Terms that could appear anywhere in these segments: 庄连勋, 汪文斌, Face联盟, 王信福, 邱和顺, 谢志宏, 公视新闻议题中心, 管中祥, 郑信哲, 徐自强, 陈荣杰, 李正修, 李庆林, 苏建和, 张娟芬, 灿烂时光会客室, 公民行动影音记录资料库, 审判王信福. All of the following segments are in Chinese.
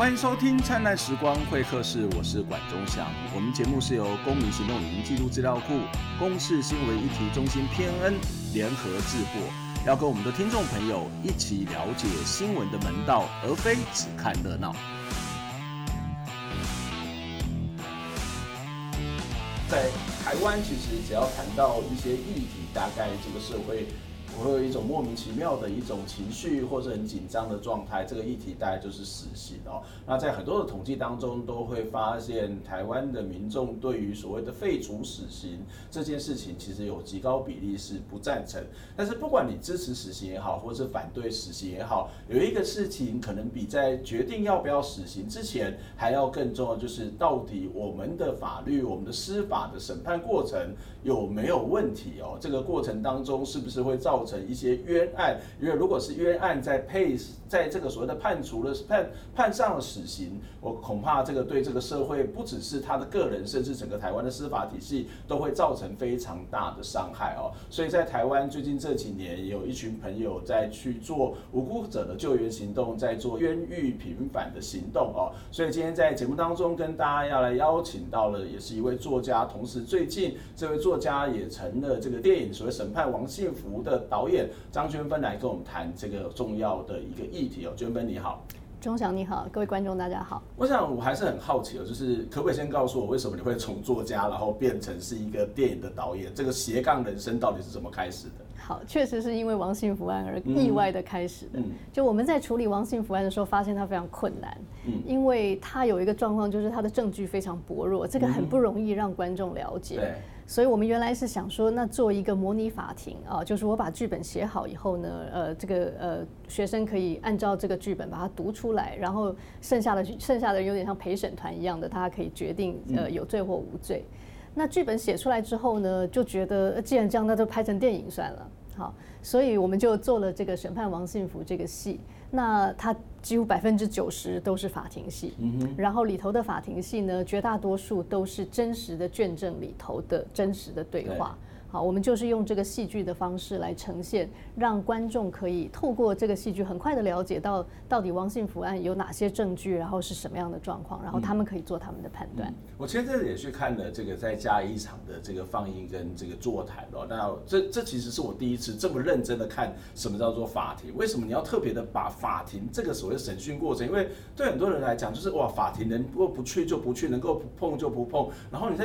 欢迎收听《灿烂时光会客室》，我是管中祥。我们节目是由公民行动影音记录资料库、公视新闻议题中心偏恩联合制播，要跟我们的听众朋友一起了解新闻的门道，而非只看热闹。在台湾，其实只要谈到一些议题，大概这个社会会有一种莫名其妙的一种情绪，或者很紧张的状态。这个议题大概就是死刑哦。那在很多的统计当中，都会发现台湾的民众对于所谓的废除死刑这件事情，其实有极高比例是不赞成。但是不管你支持死刑也好，或是反对死刑也好，有一个事情可能比在决定要不要死刑之前还要更重要，就是到底我们的法律、我们的司法的审判过程有没有问题哦？这个过程当中是不是会造成一些冤案，因为如果是冤案在这个所谓的判上了死刑，我恐怕这个对这个社会不只是他的个人，甚至整个台湾的司法体系都会造成非常大的伤害哦。所以在台湾最近这几年，也有一群朋友在去做无辜者的救援行动，在做冤狱平反的行动哦。所以今天在节目当中跟大家要来邀请到了，也是一位作家，同时最近这位作家也成了这个电影所谓审判王信福的导演张娟芬来跟我们谈这个重要的一个议题哦。娟芬你好。钟祥你好，各位观众大家好。我想我还是很好奇的，就是可不可以先告诉我，为什么你会从作家然后变成是一个电影的导演，这个斜杠人生到底是怎么开始的？好，确实是因为王信福案而意外的开始的。就我们在处理王信福案的时候，发现它非常困难，因为它有一个状况，就是它的证据非常薄弱，这个很不容易让观众了解。对，所以我们原来是想说，那做一个模拟法庭啊，就是我把剧本写好以后呢，学生可以按照这个剧本把它读出来，然后剩下的有点像陪审团一样的，大家可以决定有罪或无罪。那剧本写出来之后呢，就觉得既然这样，那就拍成电影算了。好，所以我们就做了这个审判王信福这个戏。那它几乎90%都是法庭戏，然后里头的法庭戏呢，绝大多数都是真实的卷证里头的真实的对话。好，我们就是用这个戏剧的方式来呈现，让观众可以透过这个戏剧很快的了解到到底王信福案有哪些证据，然后是什么样的状况，然后他们可以做他们的判断。我前阵子也去看了这个在嘉义场的这个放映跟这个座谈哦，那这其实是我第一次这么认真的看什么叫做法庭，为什么你要特别的把法庭这个所谓审讯过程，因为对很多人来讲就是哇，法庭能够不去就不去，能够不碰就不碰，然后你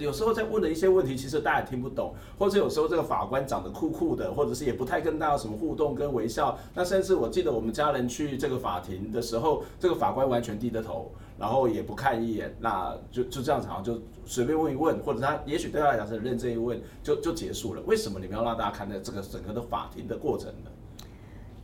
有时候在问的一些问题，其实大家也听不懂。或者有时候这个法官长得酷酷的，或者是也不太跟大家有什么互动跟微笑。那甚至我记得我们家人去这个法庭的时候，这个法官完全低着头，然后也不看一眼，那就这样子，好像就随便问一问，或者他也许对他来讲是认真一问就结束了。为什么你们要让大家看到这个整个的法庭的过程呢？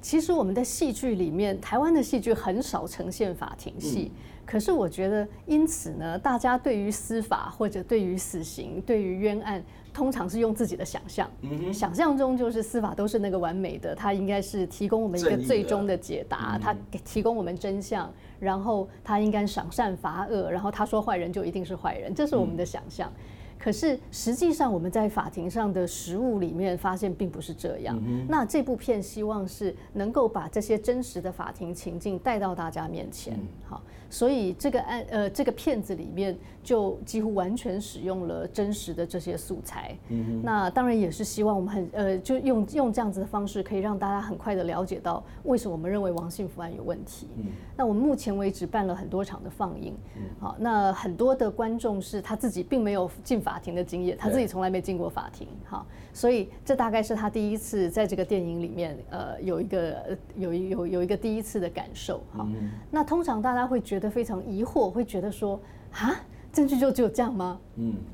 其实我们的戏剧里面，台湾的戏剧很少呈现法庭戏，可是我觉得因此呢，大家对于司法或者对于死刑、对于冤案，通常是用自己的想象，想象中就是司法都是那个完美的，它应该是提供我们一个最终的解答，它提供我们真相，然后它应该赏善罚恶，然后他说坏人就一定是坏人，这是我们的想象。可是实际上我们在法庭上的实务里面发现并不是这样。那这部片希望是能够把这些真实的法庭情境带到大家面前。好，所以这个片子里面就几乎完全使用了真实的这些素材。那当然也是希望我们就用这样子的方式，可以让大家很快的了解到为什么我们认为王信福案有问题。那我们目前为止办了很多场的放映。好，那很多的观众是他自己并没有进法庭的经验，他自己从来没进过法庭。好，所以这大概是他第一次在这个电影里面有一个第一次的感受。好，那通常大家会觉得非常疑惑，会觉得说啊，证据就只有这样吗？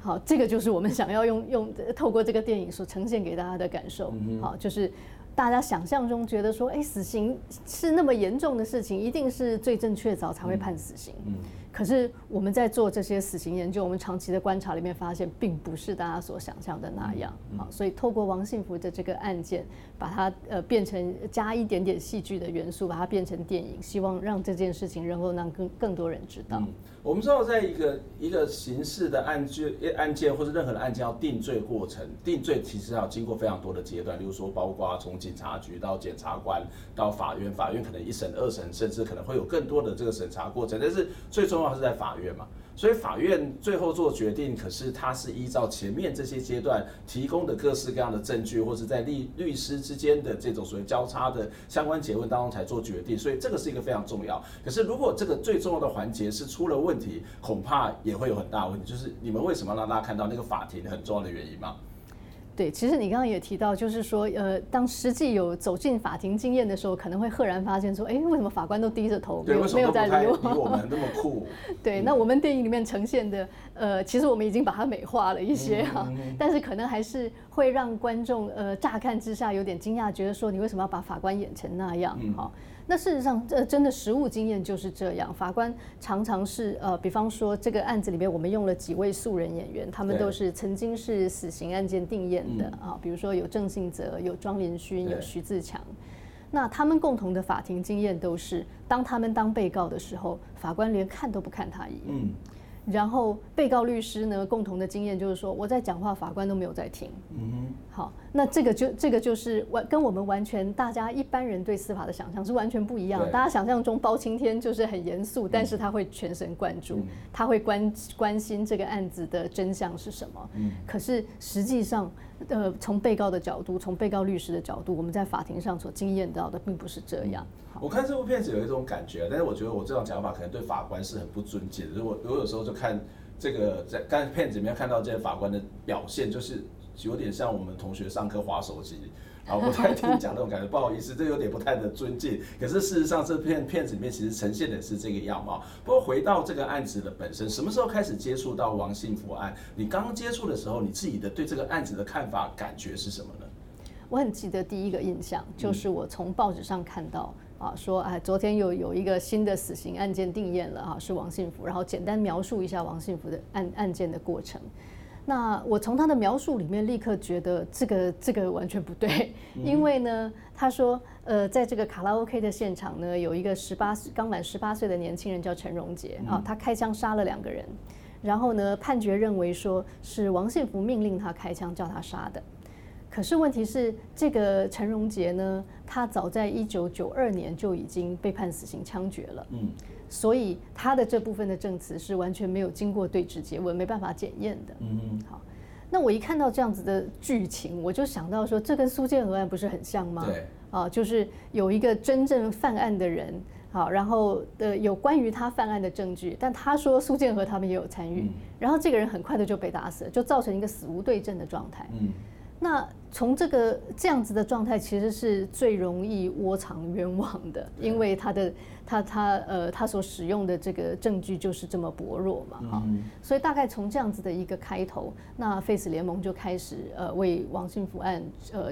好，这个就是我们想要用透过这个电影所呈现给大家的感受。好，就是大家想象中觉得说，死刑是那么严重的事情，一定是罪证确凿才会判死刑。可是我们在做这些死刑研究，我们长期的观察里面发现，并不是大家所想象的那样。好，所以透过王幸福的这个案件，把它变成加一点点戏剧的元素，把它变成电影，希望让这件事情能够让更多人知道。我们知道，在一个刑事的案件或是任何的案件要定罪过程，定罪其实要经过非常多的阶段，例如说包括从警察局到检察官到法院，法院可能一审、二审，甚至可能会有更多的这个审查过程，但是最重要的是在法院嘛。所以法院最后做决定，可是它是依照前面这些阶段提供的各式各样的证据，或是在律师之间的这种所谓交叉的相关诘问当中才做决定，所以这个是一个非常重要。可是如果这个最重要的环节是出了问题，恐怕也会有很大问题，就是你们为什么要让大家看到那个法庭很重要的原因嘛？对，其实你刚刚也提到，就是说，当实际有走进法庭经验的时候，可能会赫然发现说，哎，为什么法官都低着头，没有在理我？比我们那么酷。对，那我们电影里面呈现的，其实我们已经把它美化了一些啊，但是可能还是会让观众乍看之下有点惊讶，觉得说你为什么要把法官演成那样？哈。那事实上，真的实务经验就是这样。法官常常是比方说这个案子里面，我们用了几位素人演员，他们都是曾经是死刑案件定验的啊，比如说有郑信哲、有庄连勋、有徐自强。那他们共同的法庭经验都是，当他们当被告的时候，法官连看都不看他一眼。然后被告律师呢，共同的经验就是说，我在讲话，法官都没有在听。好，那这个就是跟我们完全大家一般人对司法的想象是完全不一样。大家想象中包青天就是很严肃，但是他会全神贯注，他会关心这个案子的真相是什么。可是实际上，从被告的角度，从被告律师的角度，我们在法庭上所经验到的并不是这样。我看这部片子有一种感觉，但是我觉得我这种讲法可能对法官是很不尊敬的。我有时候就看这个在看片子里面看到这些法官的表现，就是有点像我们同学上课滑手机，然后不太听讲那种感觉。不好意思，这有点不太的尊敬。可是事实上，这片子里面其实呈现的是这个样貌。不过回到这个案子的本身，什么时候开始接触到王幸福案？你刚刚接触的时候，你自己的对这个案子的看法、感觉是什么呢？我很记得第一个印象，就是我从报纸上看到。说昨天有一个新的死刑案件定验了啊，是王幸福，然后简单描述一下王幸福的案件的过程。那我从他的描述里面立刻觉得这个完全不对，因为呢，他说在这个卡拉 OK 的现场呢，有一个刚满18岁的年轻人叫陈荣杰啊，他开枪杀了2个人，然后呢判决认为说是王幸福命令他开枪叫他杀的。可是问题是，这个陈荣杰呢，他早在1992年就已经被判死刑枪决了，所以他的这部分的证词是完全没有经过对质诘问，没办法检验的。好，那我一看到这样子的剧情，我就想到说，这跟苏建和案不是很像吗？对，啊，就是有一个真正犯案的人，好，然后有关于他犯案的证据，但他说苏建和他们也有参与，然后这个人很快的就被打死了，就造成一个死无对证的状态。那从这样子的状态，其实是最容易窝藏冤枉的，因为他所使用的这个证据就是这么薄弱嘛，哈，所以大概从这样子的一个开头，那 Face 联盟就开始为王幸福案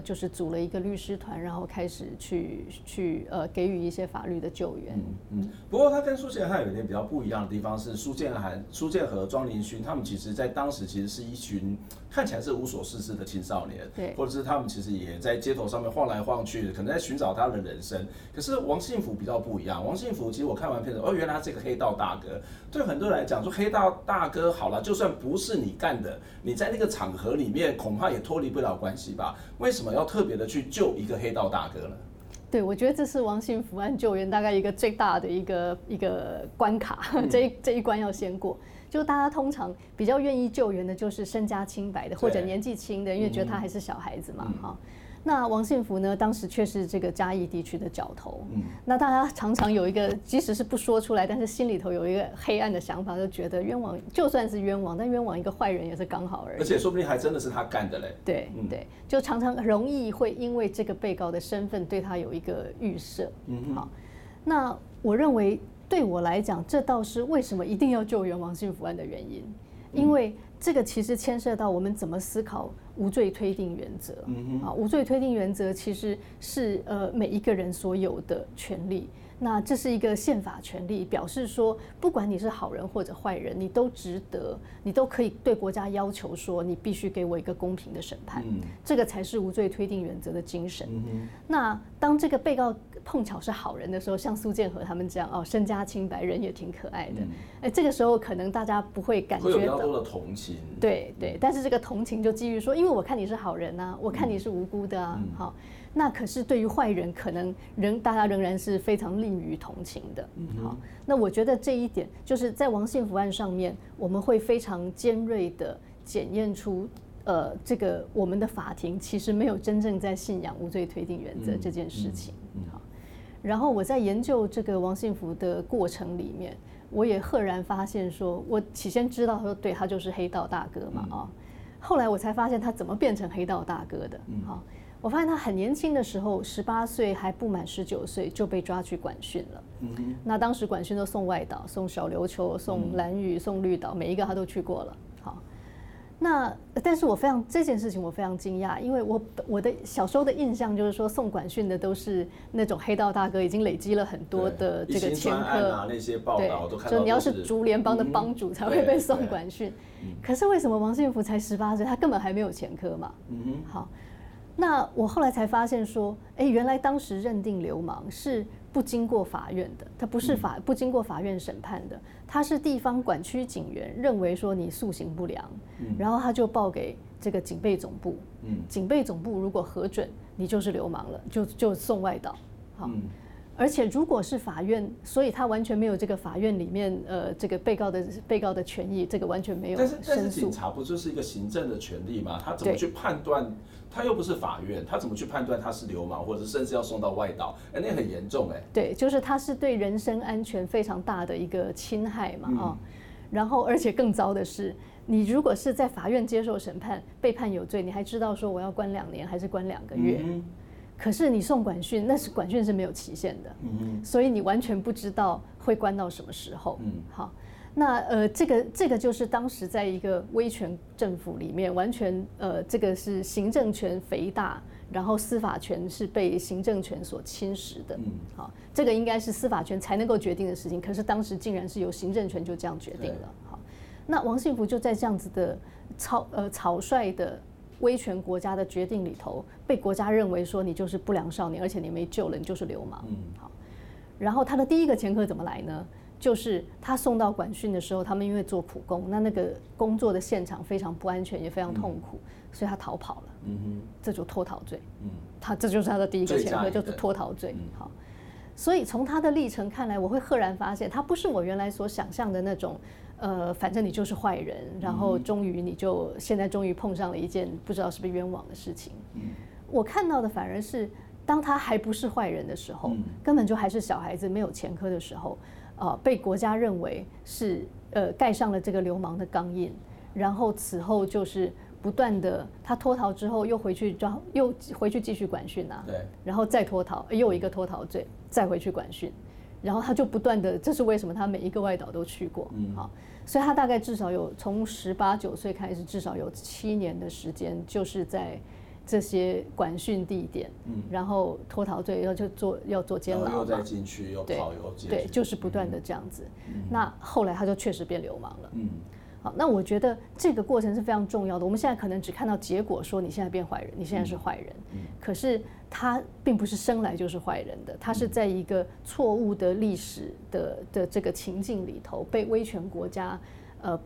就是组了一个律师团，然后开始去给予一些法律的救援。不过他跟苏建和有一点比较不一样的地方是，苏建和、庄林勋他们其实在当时其实是一群看起来是无所事事的青少年。对，或者是他们其实也在街头上面晃来晃去，可能在寻找他的人生。可是王幸福比较不一样，王幸福其实我看完片子，原来他是一个黑道大哥。对很多人来讲，说黑道大哥好了，就算不是你干的，你在那个场合里面恐怕也脱离不了关系吧？为什么要特别的去救一个黑道大哥呢？对，我觉得这是王幸福案救援大概一个最大的一个关卡，这一关要先过。就大家通常比较愿意救援的，就是身家清白的或者年纪轻的，因为觉得他还是小孩子嘛，哈。那王幸福呢，当时却是这个嘉义地区的角头。那大家常常有一个，即使是不说出来，但是心里头有一个黑暗的想法，就觉得冤枉，就算是冤枉，但冤枉一个坏人也是刚好而已。而且说不定还真的是他干的嘞。对，对，就常常容易会因为这个被告的身份对他有一个预设。好，那我认为对我来讲，这倒是为什么一定要救援王幸福案的原因，因为这个其实牵涉到我们怎么思考无罪推定原则。无罪推定原则其实是每一个人所有的权利。那这是一个宪法权利，表示说不管你是好人或者坏人，你都值得，你都可以对国家要求说你必须给我一个公平的审判，这个才是无罪推定原则的精神。那当这个被告碰巧是好人的时候，像苏建和他们这样哦，身家清白，人也挺可爱的，这个时候可能大家不会感觉到，会有比较多的同情，对对，但是这个同情就基于说，因为我看你是好人啊，我看你是无辜的啊，好。那可是对于坏人，可能大家仍然是非常吝于同情的。好，那我觉得这一点就是在王幸福案上面，我们会非常尖锐的检验出，这个我们的法庭其实没有真正在信仰无罪推定原则这件事情。好，然后我在研究这个王幸福的过程里面，我也赫然发现说，我起先知道说，对，他就是黑道大哥嘛啊，后来我才发现他怎么变成黑道大哥的。好。我发现他很年轻的时候，18岁还不满19岁就被抓去管训了。那当时管训都送外岛，送小琉球，送兰屿，送绿岛，每一个他都去过了。好，那但是这件事情我非常惊讶，因为我的小时候的印象就是说，送管训的都是那种黑道大哥，已经累积了很多的这个前科，那些报道都看到，就你要是竹联帮的帮主才会被送管训。可是为什么王幸福才18岁，他根本还没有前科嘛？好。那我后来才发现说，原来当时认定流氓是不经过法院的，他不是不经过法院审判的，他是地方管区警员认为说你素行不良，然后他就报给这个警备总部，警备总部如果核准，你就是流氓了，就送外岛。好，而且如果是法院，所以他完全没有这个法院里面这个被告的权益，这个完全没有申诉。但是警察不就是一个行政的权利吗？他怎么去判断？他又不是法院，他怎么去判断他是流氓，或者甚至要送到外岛？那很严重。对，就是他是对人身安全非常大的一个侵害嘛。然后而且更糟的是，你如果是在法院接受审判，被判有罪，你还知道说我要关2年还是关2个月。可是你送管训，那是管训是没有期限的，所以你完全不知道会关到什么时候。好，那这个就是当时在一个威权政府里面，完全这个是行政权肥大，然后司法权是被行政权所侵蚀的。好，这个应该是司法权才能够决定的事情，可是当时竟然是由行政权就这样决定了。好，那王幸福就在这样子的草率的威权国家的决定里头，被国家认为说你就是不良少年，而且你没救了，你就是流氓。好，然后他的第一个前科怎么来呢？就是他送到管训的时候，他们因为做苦工，那个工作的现场非常不安全，也非常痛苦，所以他逃跑了。这就脱逃罪。这就是他的第一个前科，就是脱逃罪。好，所以从他的历程看来，我会赫然发现，他不是我原来所想象的那种。反正你就是坏人，然后现在终于碰上了一件不知道是不是冤枉的事情。我看到的反而是，当他还不是坏人的时候，根本就还是小孩子没有前科的时候，被国家认为是盖上了这个流氓的钢印，然后此后就是不断的他脱逃之后又回去继续管训啊，对，然后再脱逃，又有一个脱逃罪，再回去管训。然后他就不断的，这是为什么他每一个外岛都去过，好，所以他大概至少有从18、19岁开始，至少有7年的时间，就是在这些管训地点，然后脱逃罪要坐监牢，然后又再进去又跑又进去，对，就是不断的这样子。那后来他就确实变流氓了。好，那我觉得这个过程是非常重要的。我们现在可能只看到结果，说你现在变坏人，你现在是坏人，可是他并不是生来就是坏人的，他是在一个错误的历史的这个情境里头，被威权国家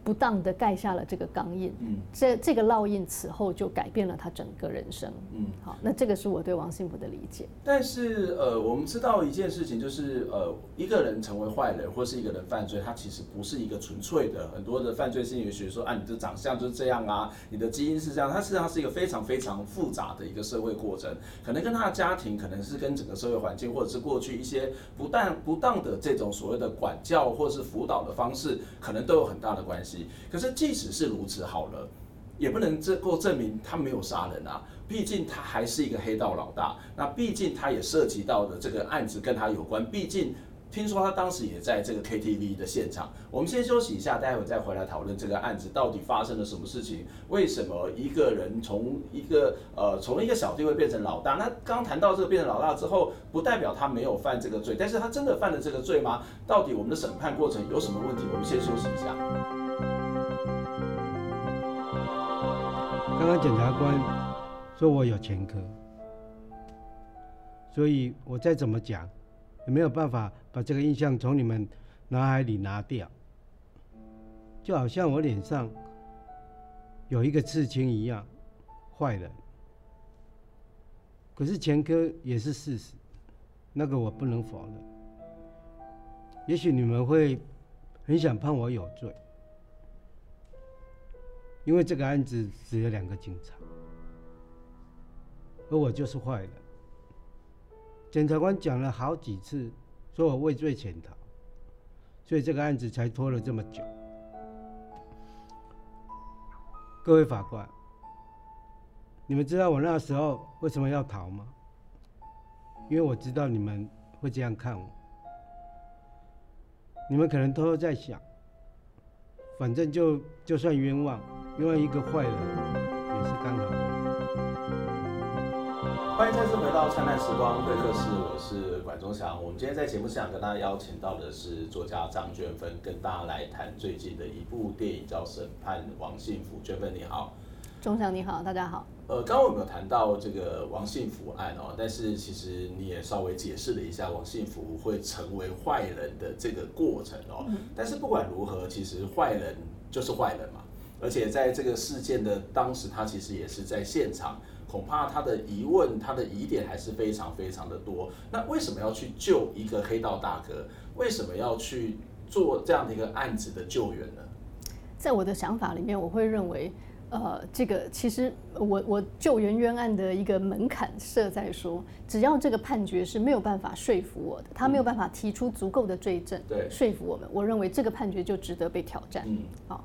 不当的盖下了这个钢印，这个烙印此后就改变了他整个人生。好，那这个是我对王幸福的理解。但是我们知道一件事情，就是一个人成为坏人或是一个人犯罪，他其实不是一个纯粹的，很多的犯罪心理学说你的长相就是这样啊，你的基因是这样，它实际上是一个非常非常复杂的一个社会过程，可能跟他的家庭，可能是跟整个社会环境，或者是过去一些不当的这种所谓的管教或是辅导的方式，可能都有很大的关系。可是即使是如此好了，也不能够证明他没有杀人啊，毕竟他还是一个黑道老大，那毕竟他也涉及到的这个案子跟他有关，毕竟听说他当时也在这个 KTV 的现场。我们先休息一下，待会再回来讨论这个案子到底发生了什么事情，为什么一个人从一个小地位变成老大？那刚谈到这个变成老大之后，不代表他没有犯这个罪，但是他真的犯了这个罪吗？到底我们的审判过程有什么问题？我们先休息一下。刚刚检察官说我有前科，所以我再怎么讲也没有办法把这个印象从你们脑海里拿掉，就好像我脸上有一个刺青一样，坏人。可是前科也是事实，那个我不能否认。也许你们会很想判我有罪，因为这个案子只有2个警察，而我就是坏人。检察官讲了好几次，说我畏罪潜逃，所以这个案子才拖了这么久。各位法官，你们知道我那时候为什么要逃吗？因为我知道你们会这样看我，你们可能偷偷在想，反正就算冤枉，冤枉一个坏人也是刚好。欢迎再次回到灿烂时光会客室，我是管中祥。我们今天在节目现场跟大家邀请到的是作家张娟芬，跟大家来谈最近的一部电影叫《审判王信福》。娟芬你好。中祥你好，大家好。刚刚我们有谈到这个王信福案哦，但是其实你也稍微解释了一下王信福会成为坏人的这个过程哦。但是不管如何，其实坏人就是坏人嘛，而且在这个事件的当时，他其实也是在现场。恐怕他的疑问、他的疑点还是非常非常的多。那为什么要去救一个黑道大哥？为什么要去做这样的一个案子的救援呢？在我的想法里面，我会认为，这个其实我救援冤案的一个门槛设在说，只要这个判决是没有办法说服我的，他没有办法提出足够的罪证说服我们，我认为这个判决就值得被挑战。好。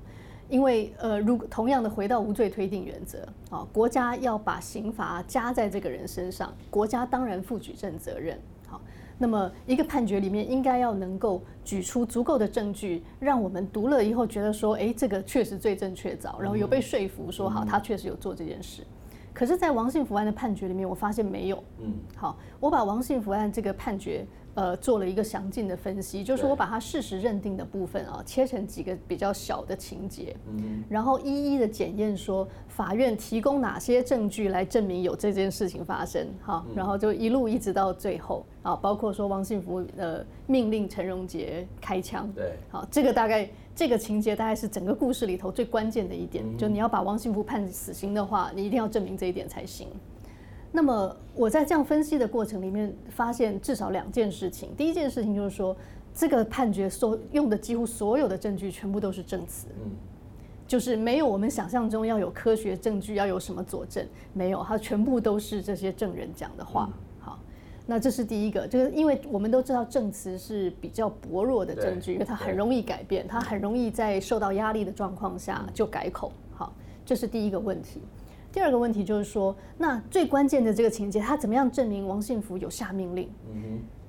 因为如果同样的回到无罪推定原则啊，国家要把刑罚加在这个人身上，国家当然负举证责任。好，那么一个判决里面应该要能够举出足够的证据，让我们读了以后觉得说，哎，这个确实罪证确凿，然后有被说服说好，他确实有做这件事。可是，在王信福案的判决里面，我发现没有。好，我把王信福案这个判决。做了一个详尽的分析，就是我把它事实认定的部分啊，切成几个比较小的情节，然后一一的检验说法院提供哪些证据来证明有这件事情发生哈，然后就一直到最后啊，包括说王信福命令陈荣杰开枪，对，好，这个大概这个情节大概是整个故事里头最关键的一点，就你要把王信福判死刑的话，你一定要证明这一点才行。那么我在这样分析的过程里面，发现至少2件事情。第一件事情就是说，这个判决所用的几乎所有的证据全部都是证词，就是没有我们想象中要有科学证据，要有什么佐证，没有，它全部都是这些证人讲的话。好，那这是第一个，就是因为我们都知道证词是比较薄弱的证据，因为它很容易改变，它很容易在受到压力的状况下就改口。好，这是第一个问题。第二个问题就是说，那最关键的这个情节，他怎么样证明王信福有下命令？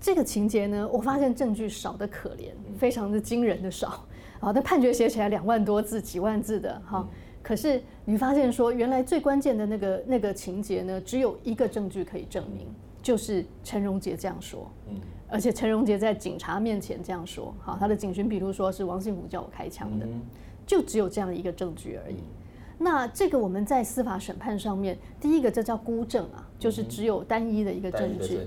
这个情节呢，我发现证据少得可怜，非常的惊人的少。好，但判决写起来2万多字、几万字的哈，可是你发现说，原来最关键的那个情节呢，只有一个证据可以证明，就是陈荣杰这样说，而且陈荣杰在警察面前这样说，好，他的警询笔录说是王信福叫我开枪的，就只有这样一个证据而已。那这个我们在司法审判上面，第一个这叫孤证啊，就是只有单一的一个证据。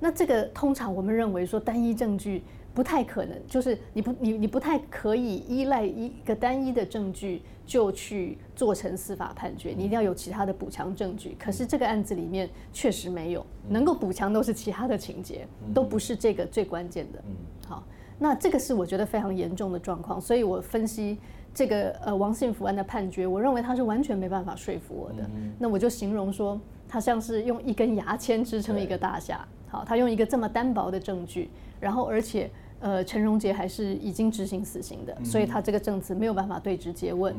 那这个通常我们认为说单一证据不太可能，就是你不太可以依赖一个单一的证据就去做成司法判决，你一定要有其他的补强证据。可是这个案子里面确实没有，能够补强都是其他的情节，都不是这个最关键的。好，那这个是我觉得非常严重的状况，所以我分析。这个王信福案的判决，我认为他是完全没办法说服我的。那我就形容说，他像是用一根牙签支撑一个大厦。好，他用一个这么单薄的证据，然后而且陈荣杰还是已经执行死刑的，所以他这个证词没有办法对质诘问。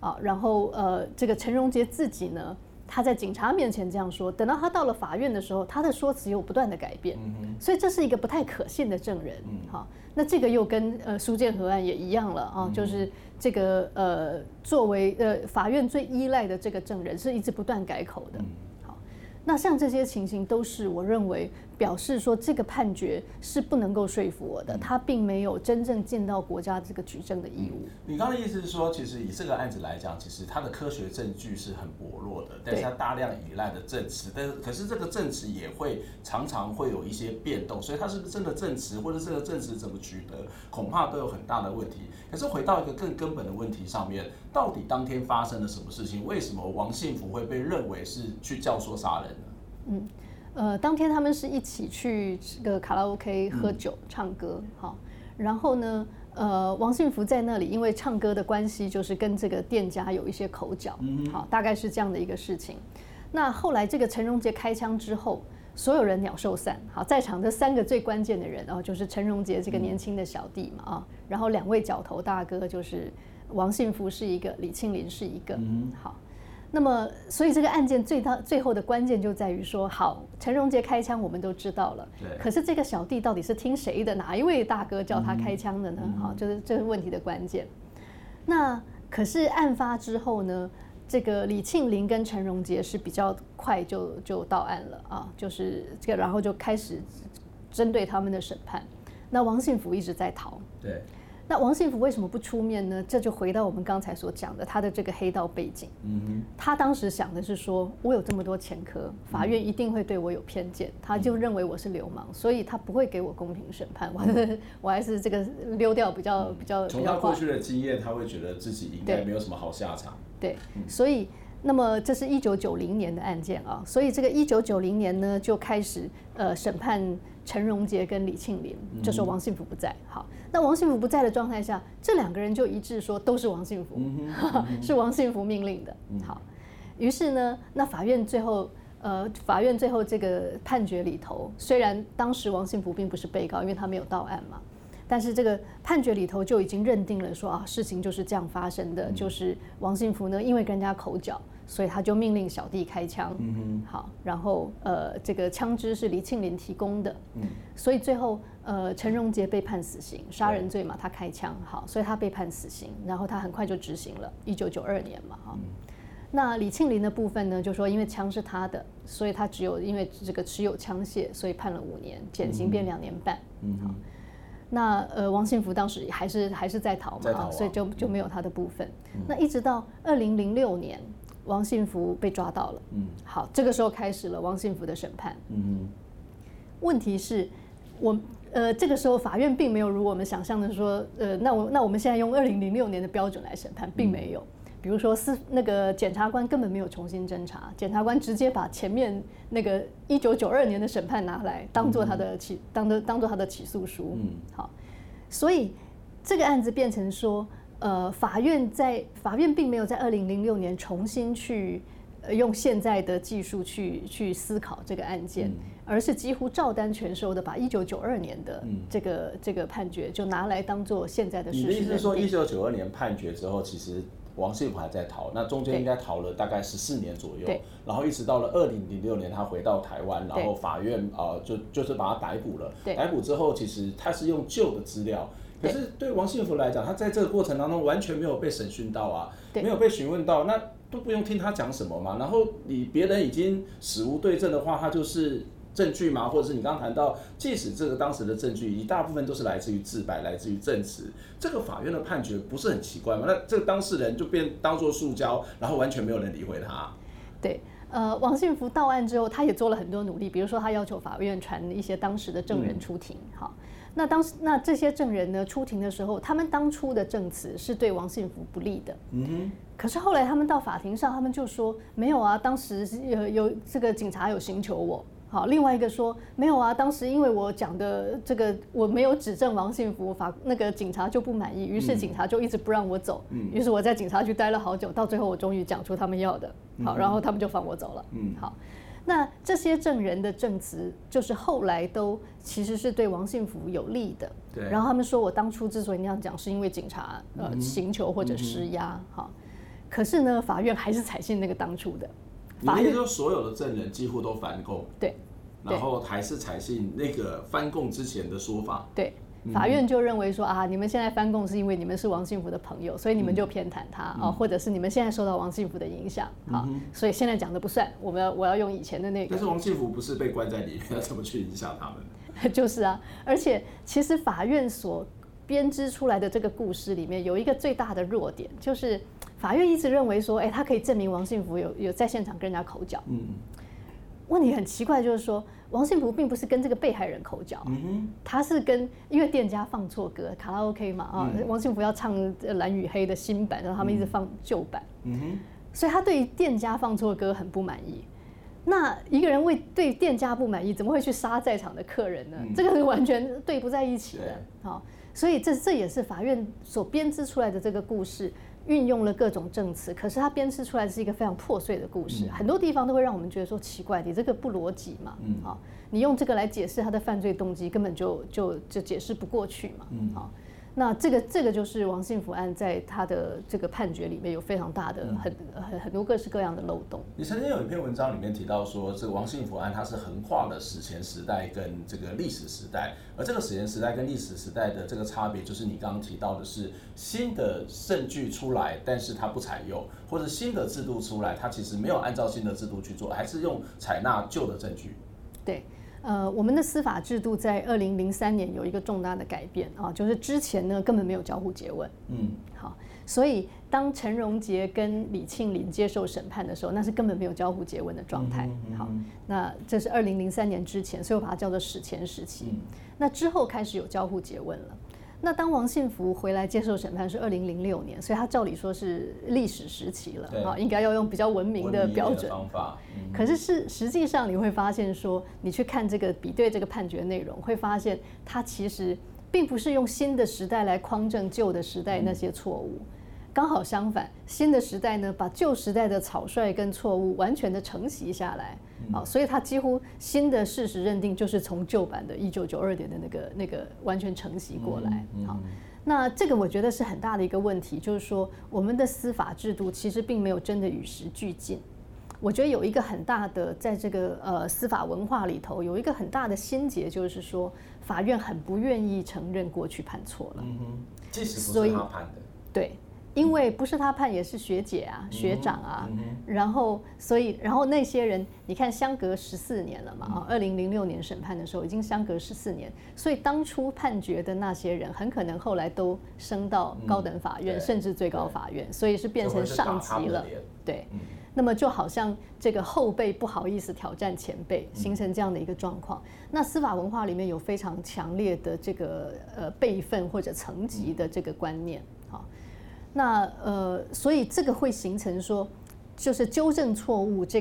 啊，然后这个陈荣杰自己呢，他在警察面前这样说，等到他到了法院的时候，他的说辞又不断的改变，所以这是一个不太可信的证人。好，那这个又跟苏建和案也一样了啊，就是这个作为法院最依赖的这个证人是一直不断改口的。好，那像这些情形都是我认为表示说这个判决是不能够说服我的，他并没有真正尽到国家这个举证的义务。你刚刚的意思是说，其实以这个案子来讲，其实它的科学证据是很薄弱的，但是它大量依赖的证词，但是可是这个证词也会常常会有一些变动，所以它是不是真的证词，或者这个证词怎么取得，恐怕都有很大的问题。可是回到一个更根本的问题上面，到底当天发生了什么事情？为什么王信福会被认为是去教唆杀人呢？当天他们是一起去这个卡拉 OK 喝酒唱歌，好，然后呢，王信福在那里因为唱歌的关系，就是跟这个店家有一些口角，好，大概是这样的一个事情。那后来这个陈荣杰开枪之后，所有人鸟兽散，好，在场的三个最关键的人啊，就是陈荣杰这个年轻的小弟嘛啊，然后两位角头大哥就是王信福是一个，李庆林是一个，好。那么，所以这个案件最后的关键就在于说，好，陈荣杰开枪，我们都知道了。可是这个小弟到底是听谁的？哪一位大哥叫他开枪的呢？好，就是这是问题的关键。那可是案发之后呢，这个李庆林跟陈荣杰是比较快就到案了啊，就是这个，然后就开始针对他们的审判。那王信福一直在逃。对。那王信福为什么不出面呢？这就回到我们刚才所讲的他的这个黑道背景。他当时想的是说，我有这么多前科，法院一定会对我有偏见，他就认为我是流氓，所以他不会给我公平审判，我还是这个溜掉比较。从他过去的经验，他会觉得自己应该没有什么好下场。对，所以那么这是1990年的案件啊，所以这个1990年呢就开始审判陈荣杰跟李庆林，这时候王信福不在。好，那王信福不在的状态下，这两个人就一致说都是王信福，是王信福命令的。好，于是呢，那法院最后这个判决里头，虽然当时王信福并不是被告，因为他没有到案嘛。但是这个判决里头就已经认定了说啊，事情就是这样发生的，就是王信福呢因为跟人家口角，所以他就命令小弟开枪，好，然后这个枪支是李庆林提供的，所以最后陈荣杰被判死刑，杀人罪嘛，他开枪，好，所以他被判死刑，然后他很快就执行了，1992年嘛，哈。那李庆林的部分呢，就说因为枪是他的，所以他只有因为这个持有枪械，所以判了5年，减刑变2年半，好。那王信福当时还是在逃嘛，啊，所以就没有他的部分。那一直到2006年，王信福被抓到了。好，这个时候开始了王信福的审判。问题是，这个时候法院并没有如我们想象的说，那我们现在用2006年的标准来审判，并没有。比如说那个检察官根本没有重新侦查，检察官直接把前面那个1992年的审判拿来当做他的起诉书。好，所以这个案子变成说，法院并没有在2006年重新去用现在的技术去思考这个案件，而是几乎照单全收的把1992年的这个判决就拿来当做现在的事实。你的意思是说，1992年判决之后，其实王信福还在逃，那中间应该逃了大概14年左右，然后一直到了2006年，他回到台湾，然后法院就是把他逮捕了。逮捕之后，其实他是用旧的资料，可是对王信福来讲，他在这个过程当中完全没有被审讯到啊，没有被询问到，那都不用听他讲什么嘛。然后你别人已经死无对证的话，他就是证据嘛，或者是你刚刚谈到，即使这个当时的证据一大部分都是来自于自白，来自于证词，这个法院的判决不是很奇怪吗？那这个当事人就变当作塑胶，然后完全没有人理会他。对，王信福到案之后，他也做了很多努力，比如说他要求法院传一些当时的证人出庭。好，那这些证人呢出庭的时候，他们当初的证词是对王信福不利的。可是后来他们到法庭上，他们就说没有啊，当时有这个警察有刑求我。好，另外一个说没有啊，当时因为我讲的这个我没有指证王信福，那个警察就不满意，于是警察就一直不让我走，于是我在警察局待了好久，到最后我终于讲出他们要的，好，然后他们就放我走了。好，那这些证人的证词就是后来都其实是对王信福有利的，然后他们说我当初之所以那样讲是因为警察刑求或者施压。好，可是呢，法院还是采信那个当初的。法院说所有的证人几乎都翻供，对，然后还是采信那个翻供之前的说法，对。法院就认为说啊，你们现在翻供是因为你们是王幸福的朋友，所以你们就偏袒他啊，或者是你们现在受到王幸福的影响啊，所以现在讲的不算，我要用以前的那个。但是王幸福不是被关在里面，怎么去影响他们？就是啊，而且其实法院所编织出来的这个故事里面有一个最大的弱点，就是法院一直认为说，哎，他可以证明王幸福有在现场跟人家口角。问题很奇怪，就是说王幸福并不是跟这个被害人口角，他是跟因为店家放错歌，卡拉 OK 嘛啊，王幸福要唱蓝与黑的新版，然后他们一直放旧版，所以他对于店家放错歌很不满意。那一个人为对店家不满意，怎么会去杀在场的客人呢？这个是完全对不在一起的啊。所以这也是法院所编织出来的这个故事。运用了各种证词，可是他编织出来是一个非常破碎的故事，很多地方都会让我们觉得说奇怪，你这个不逻辑嘛，哦，你用这个来解释他的犯罪动机，根本就解释不过去嘛，哦，那这个就是王幸福案在他的这个判决里面有非常大的很多各式各样的漏洞。你曾经有一篇文章里面提到说，这个王幸福案它是横跨了史前时代跟这个历史时代，而这个史前时代跟历史时代的这个差别，就是你刚刚提到的是新的证据出来，但是它不采用，或者新的制度出来，它其实没有按照新的制度去做，还是用采纳旧的证据。对。我们的司法制度在2003年有一个重大的改变啊，就是之前呢根本没有交互詰问，好，所以当陈荣杰跟李庆林接受审判的时候，那是根本没有交互詰问的状态，好，那这是2003年之前，所以我把它叫做史前时期。那之后开始有交互詰问了。那当王幸福回来接受审判是2006年，所以他照理说是历史时期了啊，应该要用比较文明的标准方法。可是实际上你会发现说，你去看这个比对这个判决内容，会发现他其实并不是用新的时代来匡正旧的时代那些错误，刚好相反，新的时代呢把旧时代的草率跟错误完全的承袭下来。好，所以他几乎新的事实认定就是从旧版的1992年的那个完全承袭过来。好，那这个我觉得是很大的一个问题，就是说我们的司法制度其实并没有真的与时俱进。我觉得有一个很大的在这个司法文化里头有一个很大的心结，就是说法院很不愿意承认过去判错了，即使不是他判的，对。因为不是他判，也是学姐啊、学长啊，然后那些人，你看相隔14年了嘛啊，2006年审判的时候已经相隔14年，所以当初判决的那些人，很可能后来都升到高等法院，甚至最高法院，所以是变成上级了，对。那么就好像这个后辈不好意思挑战前辈，形成这样的一个状况。那司法文化里面有非常强烈的这个辈分或者层级的这个观念啊。那所以这个会形成说，就是纠正错误这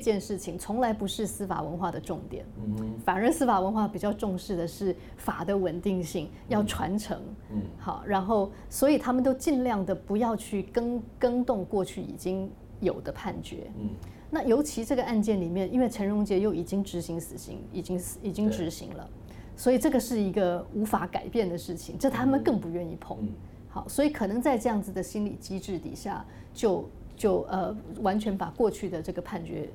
件事情从来不是司法文化的重点，反而司法文化比较重视的是法的稳定性，要传承，好，然后所以他们都尽量的不要去更动过去已经有的判决，那尤其这个案件里面，因为陈荣杰又已经执行死刑，已经执行了，所以这个是一个无法改变的事情，这他们更不愿意碰。好，所以可能在这样子的心理机制底下，就完全把过去的这个判决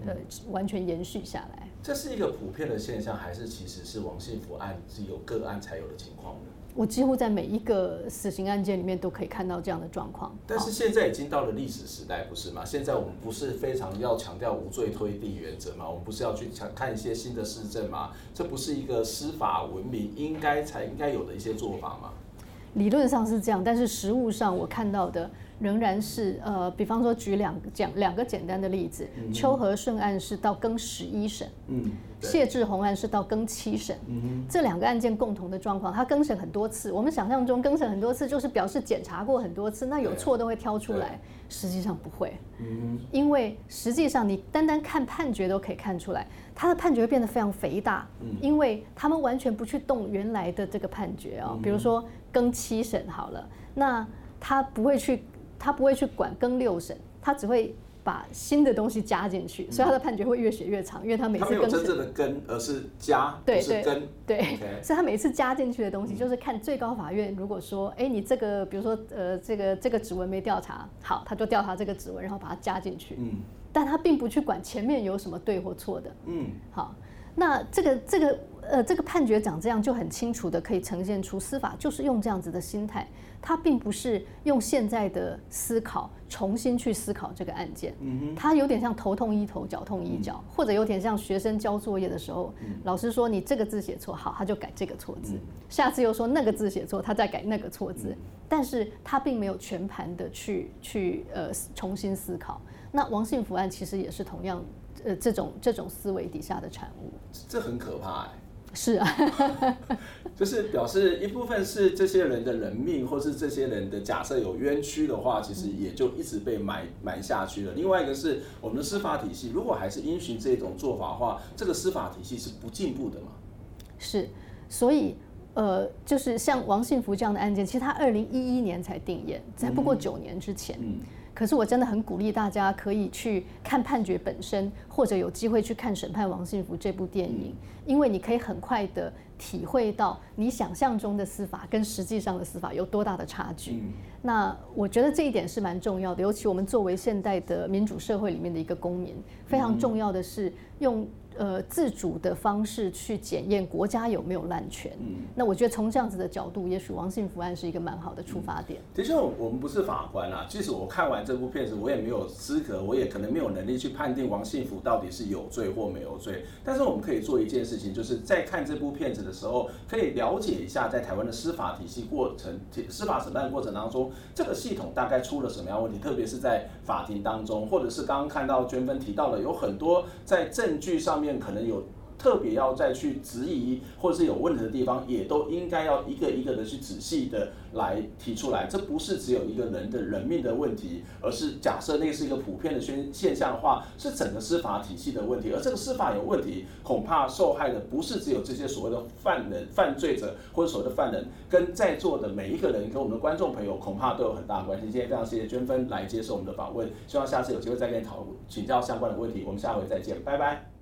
完全延续下来。这是一个普遍的现象，还是其实是王幸福案是有个案才有的情况呢？我几乎在每一个死刑案件里面都可以看到这样的状况。但是现在已经到了历史时代，不是吗？现在我们不是非常要强调无罪推定原则吗？我们不是要去看一些新的事证吗？这不是一个司法文明才应该有的一些做法吗？理论上是这样，但是实务上我看到的仍然是比方说举两个简单的例子，邱和顺案是到更11审，谢志宏案是到更7审，这两个案件共同的状况，它更审很多次。我们想象中更审很多次就是表示检查过很多次，那有错都会挑出来，实际上不会，因为实际上你单单看判决都可以看出来，他的判决变得非常肥大，因为他们完全不去动原来的这个判决啊，比如说更7审好了，那他不会去管更6审，他只会把新的东西加进去，所以他的判决会越写越长，因为他每次更新他没有真正的跟，而是加，对对不是跟，对，okay. 所以他每次加进去的东西就是看最高法院如果说，哎，你这个比如说这个指纹没调查好，他就调查这个指纹，然后把它加进去，嗯，但他并不去管前面有什么对或错的，嗯，好，那这个判决长这样就很清楚的可以呈现出司法就是用这样子的心态，他并不是用现在的思考重新去思考这个案件，他有点像头痛医头脚痛医脚，或者有点像学生交作业的时候，老师说你这个字写错，好，他就改这个错字，下次又说那个字写错，他再改那个错字，但是他并没有全盘的去重新思考。那王幸福案其实也是同样这种思维底下的产物，这很可怕哎。是啊，就是表示一部分是这些人的人命，或是这些人的假设有冤屈的话，其实也就一直被埋下去了。另外一个是我们的司法体系，如果还是因循这种做法的话，这个司法体系是不进步的嘛？是，所以就是像王幸福这样的案件，其实他2011年才定谳，才不过9年之前。可是我真的很鼓励大家可以去看判决本身，或者有机会去看《审判王幸福》这部电影，因为你可以很快的体会到你想象中的司法跟实际上的司法有多大的差距。那我觉得这一点是蛮重要的，尤其我们作为现代的民主社会里面的一个公民，非常重要的是用自主的方式去检验国家有没有滥权，那我觉得从这样子的角度，也许王幸福案是一个蛮好的出发点。的确，我们不是法官啦，即使我看完这部片子，我也没有资格，我也可能没有能力去判定王幸福到底是有罪或没有罪。但是我们可以做一件事情，就是在看这部片子的时候，可以了解一下在台湾的司法体系过程、司法审判过程当中，这个系统大概出了什么样的问题，特别是在法庭当中，或者是刚刚看到娟芬提到的，有很多在证据上面可能有特别要再去质疑或者是有问题的地方，也都应该要一个一个的去仔细的来提出来。这不是只有一个人的人命的问题，而是假设那是一个普遍的现象的话，是整个司法体系的问题。而这个司法有问题，恐怕受害的不是只有这些所谓的犯罪者或者所谓的犯人，跟在座的每一个人跟我们的观众朋友恐怕都有很大的关系。今天非常谢谢娟芬来接受我们的访问，希望下次有机会再跟你请教相关的问题。我们下回再见，拜拜。